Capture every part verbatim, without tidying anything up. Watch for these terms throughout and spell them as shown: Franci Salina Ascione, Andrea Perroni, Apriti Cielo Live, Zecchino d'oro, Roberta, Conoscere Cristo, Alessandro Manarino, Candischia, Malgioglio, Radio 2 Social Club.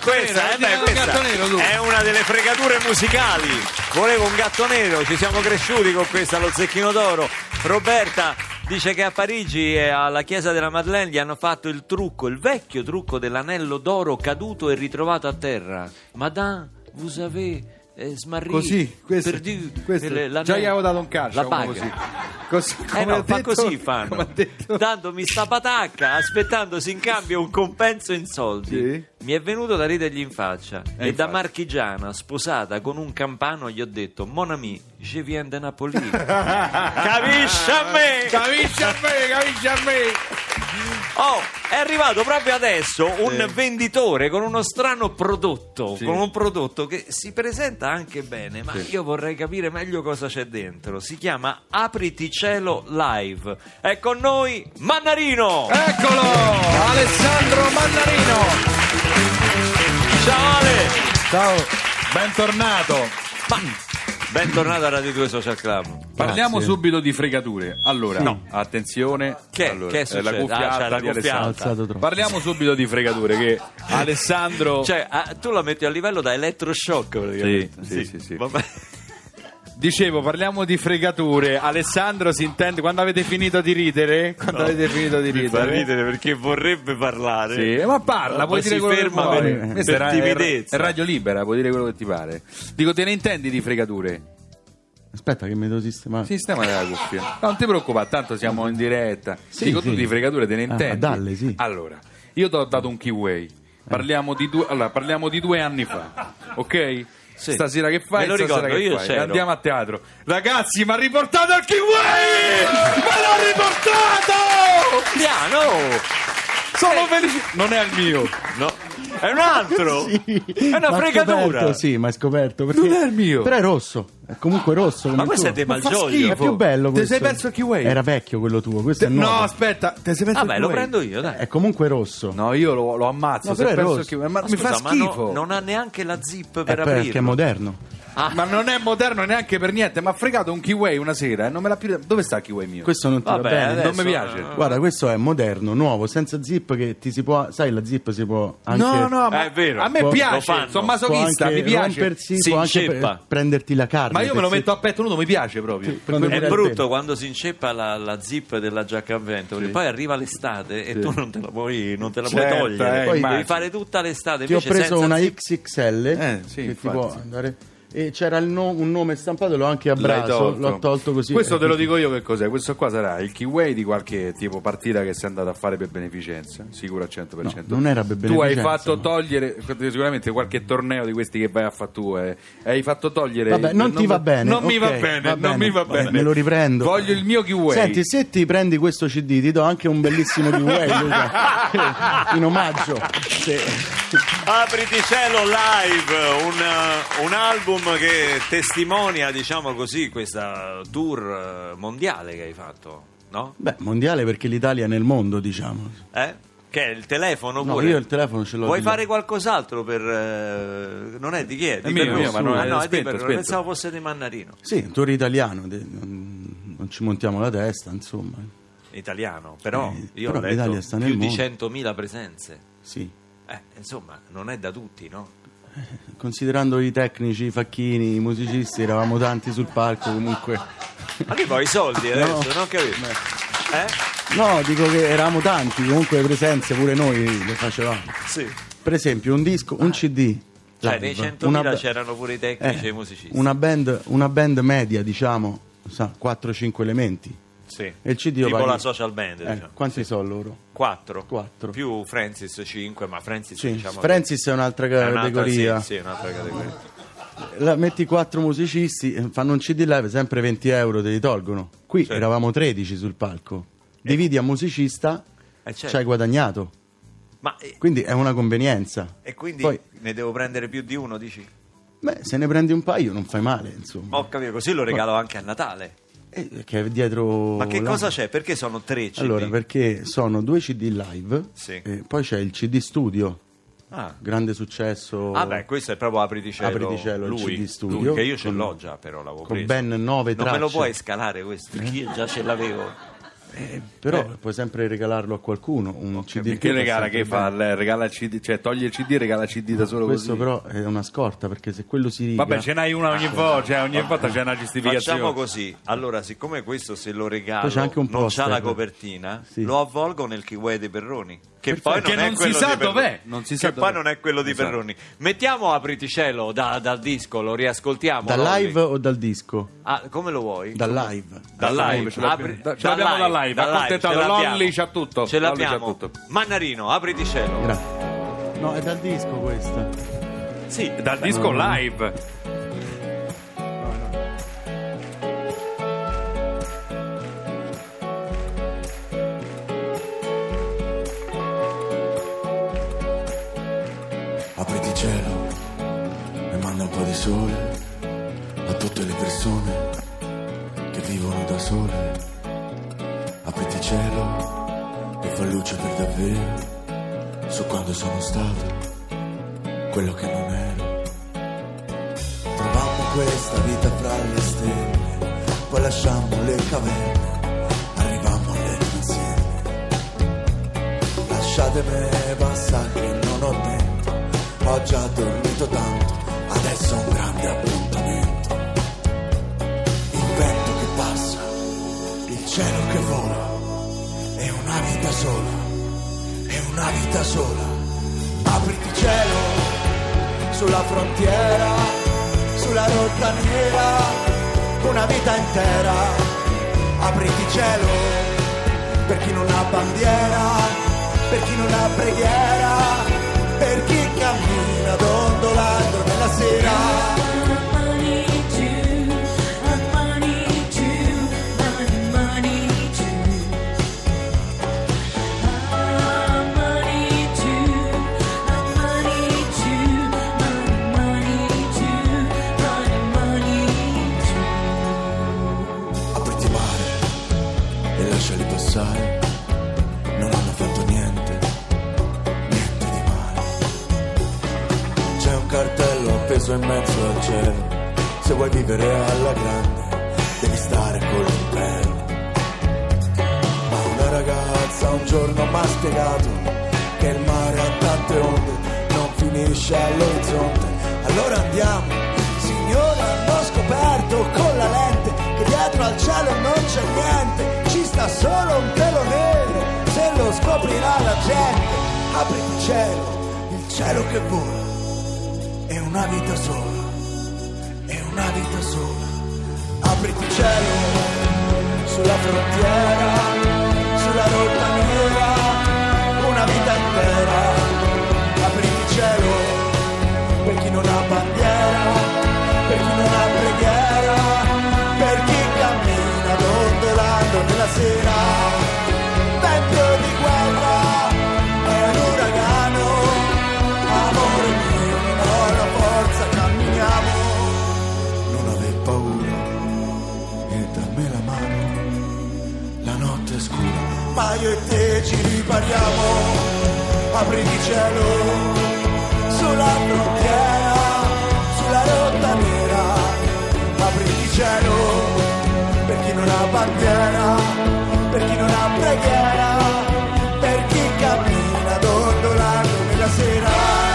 Questa, eh beh, questa è una delle fregature musicali. Volevo un gatto nero, ci siamo cresciuti con questa, lo Zecchino d'oro. Roberta dice che a Parigi e alla chiesa della Madeleine gli hanno fatto il trucco, il vecchio trucco dell'anello d'oro caduto e ritrovato a terra. Madame, vous savez, smarrì, così, questo, perdu, questo. Già gli avevo dato un calcio, la così. Così, come eh no, detto, fa così fanno, dandomi sta patacca, aspettandosi in cambio un compenso in soldi. Sì. Mi è venuto da ridergli in faccia è e infatti. Da marchigiana sposata con un campano gli ho detto: mon ami, je viens de Napoli. Capisci a me, capisci a me, capisci a me. Oh, è arrivato proprio adesso un eh. venditore con uno strano prodotto, sì. Con un prodotto che si presenta anche bene, ma sì. Io vorrei capire meglio cosa c'è dentro. Si chiama Apriti Cielo Live. È con noi Manarino. Eccolo, Alessandro Manarino. Ciao Ale. Ciao, bentornato. Ma... bentornato a Radio due Social Club. Parliamo grazie. Subito di fregature. Allora, no. Attenzione, che, allora, che è la cuffia ah, alta di Alessandro. Parliamo subito di fregature che Alessandro, cioè, a, tu la metti a livello da elettroshock praticamente. Sì, sì, sì. sì, sì. Vabbè. Dicevo, parliamo di fregature. Alessandro si intende quando avete finito di ridere? Quando no, avete finito di ridere? Mi fa ridere perché vorrebbe parlare. Sì, ma parla, ma puoi dire quello che vuoi. Per, questa per è, timidezza. È radio libera, puoi dire quello che ti pare. Dico, te ne intendi di fregature? Aspetta che mi devo sistemare. Sistemare la cuffia. No, non ti preoccupare, tanto siamo in diretta. Sì, dico, sì. Tu di fregature te ne intendi? Ah, dalle, sì. Allora, io ti ho dato un keyway. Parliamo di due, allora, parliamo di due anni fa, ok? Sì. Stasera che fai? Me lo ricordo, che io fai? C'ero. Andiamo a teatro. Ragazzi, mi ha riportato il keyway! Me l'ha riportato! Piano! Sono eh. felice. Non è il mio. No. È un altro. Sì. È una ma fregatura. Scoperto, sì, ma è scoperto perché non è il mio. Però è rosso. È comunque rosso. Ma questo tuo. È dei malgioglio. È più bello questo. Te sei perso il keyway. Era vecchio quello tuo, questo te... è nuovo. No, aspetta, te sei perso ah, il beh, lo prendo io, dai. È comunque rosso. No, io lo, lo ammazzo, no, se però è rosso. Il ma, ma scusa, mi fa schifo. Ma no, non ha neanche la zip per aprirlo. Perché è moderno. Ah. Ma non è moderno neanche per niente. Mi ha fregato un keyway una sera e eh? non me l'ha più. Dove sta il keyway mio? Questo non ti Vabbè, va bene adesso, non mi piace. No. Guarda, questo è moderno, nuovo, senza zip che ti si può. Sai, la zip si può anche. No, no, ma eh, è vero. A me può, piace. Sono masochista, mi piace. Rompersi, si può inceppa. Anche prenderti la carne. Ma io me lo metto a petto nudo, mi piace proprio. Sì, è, è brutto bene. Quando si inceppa la, la zip della giacca a vento. Sì. Poi arriva l'estate sì. E tu non te la puoi, non te la certo, puoi togliere. Eh, poi devi fare tutta l'estate. Ti ho preso una X X L che ti può andare. E c'era no, un nome stampato, l'ho anche abbraccio, l'ho tolto così. Questo te lo dico io che cos'è. Questo qua sarà il keyway di qualche tipo partita che sei andato a fare per beneficenza. Sicuro al cento per cento. No, non era per beneficenza. Tu hai fatto no. togliere sicuramente qualche torneo di questi che vai a fare tu. Eh. Hai fatto togliere. Vabbè, non, non ti va bene. Non okay, mi va bene, va bene, non mi va bene. Vabbè, me lo riprendo. Voglio il mio keyway. Senti, se ti prendi questo C D, ti do anche un bellissimo keyway, Luca. In omaggio. Sì. Apriti Cielo Live, un, un album che testimonia, diciamo così, questa tour mondiale che hai fatto, no? Beh, mondiale perché l'Italia è nel mondo, diciamo. Eh? Che è il telefono pure? No, io il telefono ce l'ho. Vuoi fare qualcos'altro per... Eh, non è di chi è? Di è mio, mio, ma non, ah, no, spento, è di per... non pensavo fosse di Manarino. Sì, un tour italiano, non ci montiamo la testa, insomma. Italiano, però eh, io però ho letto sta più di centomila presenze. Sì. Eh, insomma, non è da tutti, no? Considerando i tecnici, i facchini, i musicisti, eravamo tanti sul palco comunque. Ma che poi i soldi adesso, no. Non ho capito. Eh? No, dico che eravamo tanti, comunque le presenze pure noi le facevamo. Sì. Per esempio un disco, un C D. Cioè nei centomila c'erano pure i tecnici eh, e i musicisti. Una band, una band media, diciamo, quattro cinque elementi. Sì. E il C D tipo paghi... la social band, eh, diciamo. Quanti sì. sono loro? Quattro. Quattro più Francis cinque, ma Francis sì. diciamo Francis che... è un'altra categoria, è un'altra, sì, sì, un'altra categoria. La, metti quattro musicisti, fanno un C D live, sempre venti euro te li tolgono. Qui certo. eravamo tredici sul palco, dividi eh. a musicista, eh, certo. ci hai guadagnato. Ma, eh, quindi è una convenienza. E quindi poi, ne devo prendere più di uno, dici? Beh, se ne prendi un paio non fai male, insomma. Ho capito, così lo regalo ma... anche a Natale. Eh, che è dietro. Ma che la... cosa c'è? Perché sono tre C D? Allora, perché sono due C D live, sì. e poi c'è il C D studio. Ah. Grande successo. Ah beh, questo è proprio Apriti Cielo, Apriti Cielo lui, il C D studio, lui, che io ce l'ho già, però l'avevo con preso. Ben nove tracce. Non me lo puoi scalare questo, perché io già ce l'avevo. Eh, però eh. puoi sempre regalarlo a qualcuno un okay, C D. Che regala? Che fa? Regala il C D, cioè toglie il C D, regala il C D da solo. Questo così. Però è una scorta, perché se quello si riga... Vabbè, ce n'hai una ogni volta, cioè ogni volta c'è una giustificazione. Facciamo così. Allora, siccome questo se lo regalo c'è anche un non c'ha la copertina, sì. lo avvolgo nel kiwi dei Perroni. Che poi non, non, si sa dov'è. non si sa che dov'è. Poi non è quello di esatto. Perroni. Mettiamo Apriti Cielo da, dal disco, lo riascoltiamo. Dal no? live o dal disco? Ah, come lo vuoi? Dal live. Dal live. Ce l'abbiamo dal live. Da live, ce l'olli c'ha tutto. Ce l'abbiamo. Tutto. Manarino, Apriti Cielo. Grazie. No, è dal disco questa. Sì, è dal no, disco no, live. No, no. Apriti cielo e manda un po' di sole a tutte le persone che vivono da sole. Apriti cielo e fa luce per davvero su quando sono stato quello che non ero. Trovammo questa vita fra le stelle, poi lasciammo le caverne, arrivammo alle insieme. Lasciatemi passare che non ho tempo, ho già dormito tanto, adesso ho un grande appuntamento. Il vento che passa, il cielo che vola, è una vita sola, è una vita sola. Apriti cielo, sulla frontiera, sulla rotta nera, una vita intera. Apriti cielo, per chi non ha bandiera, per chi non ha preghiera, per chi cammina dondolando nella sera. Non hanno fatto niente, niente di male. C'è un cartello appeso in mezzo al cielo, se vuoi vivere alla grande devi stare con l'impero. Ma una ragazza un giorno mi ha spiegato che il mare ha tante onde, non finisce all'orizzonte. Allora andiamo, signore, hanno scoperto con la lente che dietro al cielo non c'è niente, solo un pelo nero, se lo scoprirà la gente. Apri il cielo, il cielo che vola, è una vita sola, è una vita sola. Apri il cielo, sulla frontiera, sulla rotta nera, una vita intera. Apri il cielo, per chi non ha bandiera, per chi non ha preghiera, per chi cammina dondolando nella sera. Vento di guerra, è un uragano, amore mio, non ho la forza, camminiamo. Non aver paura e dammi la mano, la notte è scura, ma io e te ci ripariamo. Apri il cielo, sulla frontiera, sulla rotta nera. Apri il cielo, per chi non ha bandiera, per chi non ha preghiera, per chi cammina dondolando nella sera.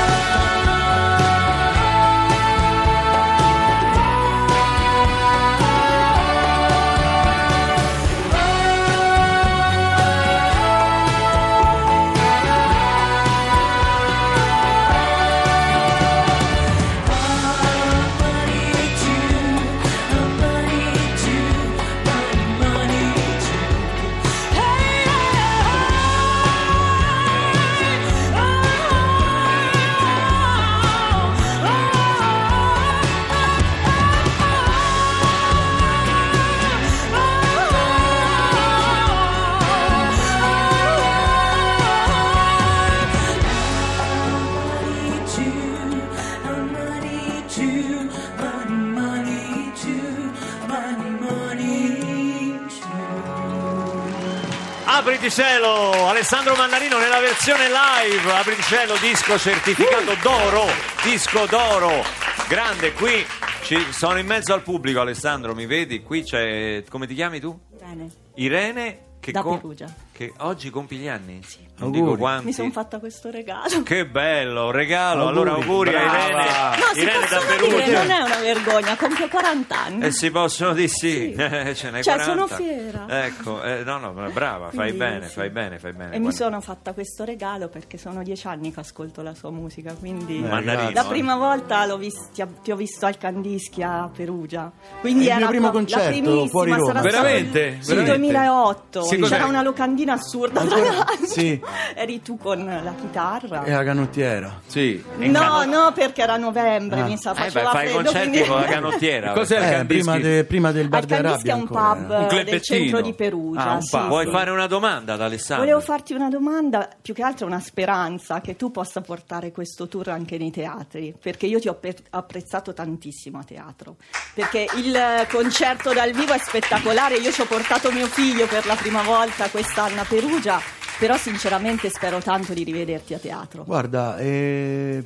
Apriti Cielo, Alessandro Manarino nella versione live. Apriti Cielo, disco certificato uh. d'oro, disco d'oro, grande. Qui ci sono in mezzo al pubblico, Alessandro, mi vedi? Qui c'è, come ti chiami tu? Irene. Irene che da com- Perugia. Che oggi compi gli anni? Sì. Non auguri. Dico quanti. Mi sono fatta questo regalo. Che bello, regalo. Auguri. Allora auguri Brava. a Irene. No, Irene da Perugia. Dire, non è una vergogna, compio quaranta anni. E eh, si possono dire sì. sì. Ce n'hai cioè, quaranta. Sono fiera. Ecco, eh, no, no, brava, fai quindi, bene, sì. fai bene, fai bene. E quando... mi sono fatta questo regalo perché sono dieci anni che ascolto la sua musica, quindi Manarino, la prima eh. volta l'ho vist- ti ho visto al Candischia a Perugia. Quindi era il mio primo la, concerto la fuori Roma. Veramente? Sì, nel duemilaotto. Secondo c'era me... una locandina assurda ancora, sì. Eri tu con la chitarra e la canottiera, sì, no canot- no perché era novembre, ah. mi sa, eh beh, fai freddo, concerti quindi... con la canottiera. Cos'è eh, prima, de, prima del bar d'Arabia, è un pub un del centro di Perugia. ah, sì, vuoi sì. fare una domanda ad Alessandro? Volevo farti una domanda, più che altro una speranza che tu possa portare questo tour anche nei teatri, perché io ti ho pe- apprezzato tantissimo a teatro, perché il concerto dal vivo è spettacolare. Io ci ho portato mio figlio per la prima volta questa a Perugia, però sinceramente spero tanto di rivederti a teatro. Guarda, eh,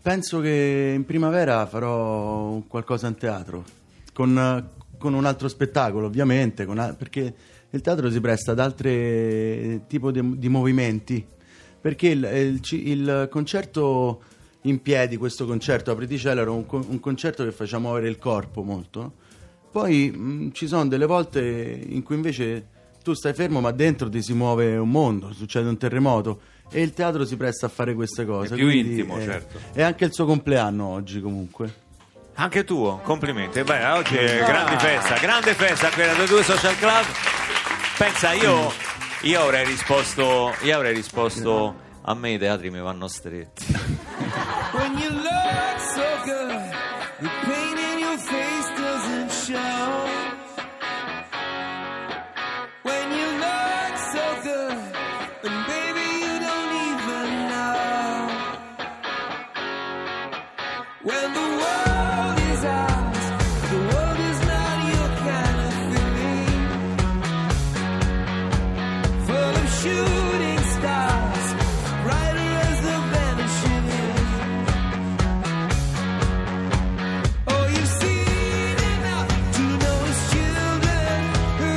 penso che in primavera farò qualcosa in teatro, con, con un altro spettacolo ovviamente, con, perché il teatro si presta ad altri tipi di, di movimenti, perché il, il, il concerto in piedi, questo concerto Apriti Cielo, era un, un concerto che faceva muovere il corpo molto, no? Poi mh, ci sono delle volte in cui invece... tu stai fermo ma dentro ti si muove un mondo, succede un terremoto e il teatro si presta a fare queste cose. È più intimo, è, certo. È anche il suo compleanno oggi comunque. Anche tuo, complimenti. Beh, oggi è grande festa, grande festa qui a Radio due Social Club. Pensa, io, io avrei risposto, io avrei risposto a me i teatri mi vanno stretti. When you look so good, the pain in your face doesn't show. When the world is ours, the world is not your kind of feeling. Full of shooting stars, brighter as the vanishing wind. Oh, you've seen enough to know it's children who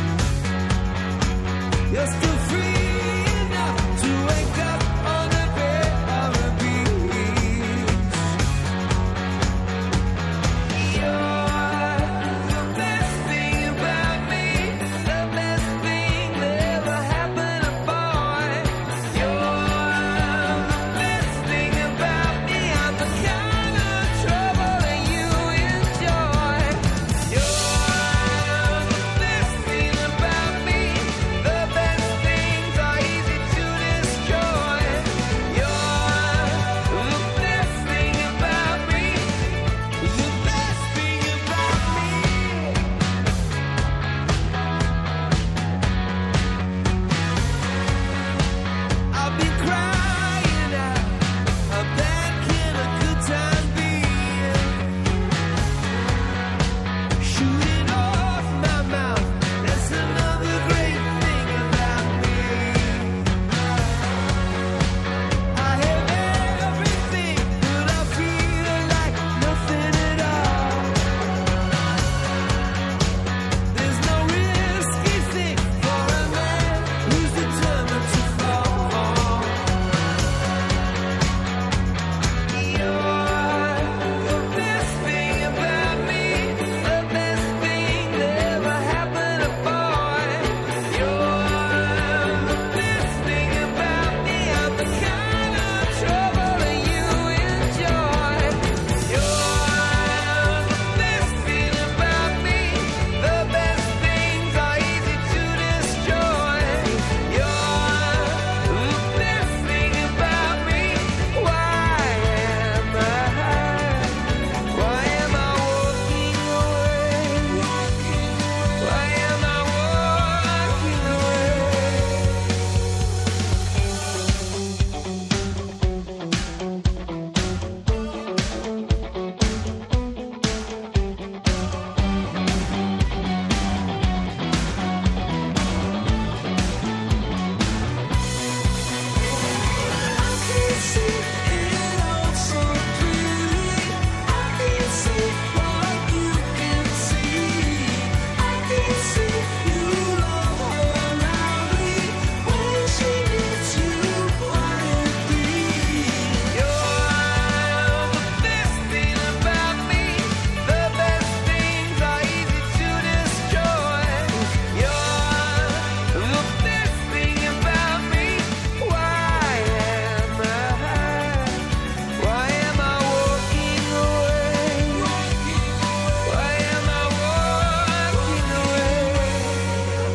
teach. You're still free.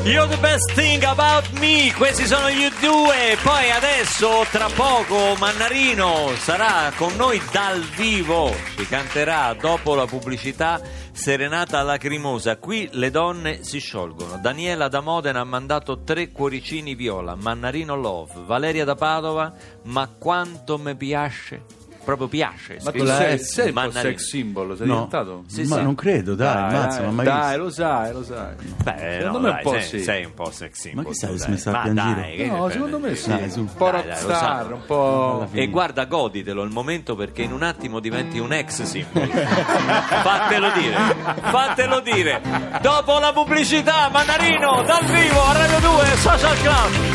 You're the best thing about me. Questi sono gli U due. Poi adesso, tra poco, Manarino sarà con noi dal vivo. Ci canterà, dopo la pubblicità, Serenata lacrimosa. Qui le donne si sciolgono. Daniela da Modena ha mandato tre cuoricini viola. Manarino love. Valeria da Padova, ma quanto mi piace... proprio piace. Ma tu sei, sei un po' sex symbol, sei no. diventato? Sì, ma sì. Non credo, dai, dai, mazzo, dai, ma mai dai lo sai, lo sai. Beh, secondo no, me dai, un po' sei, sì. sei un po' sex symbol. Ma che sai, smesso a piangere? No, secondo me sì, dai, un po' rockstar, un po'... E guarda, goditelo il momento, perché in un attimo diventi un ex symbol. Fatelo dire, fatelo dire. Dopo la pubblicità, Manarino dal vivo a Radio due Social Club.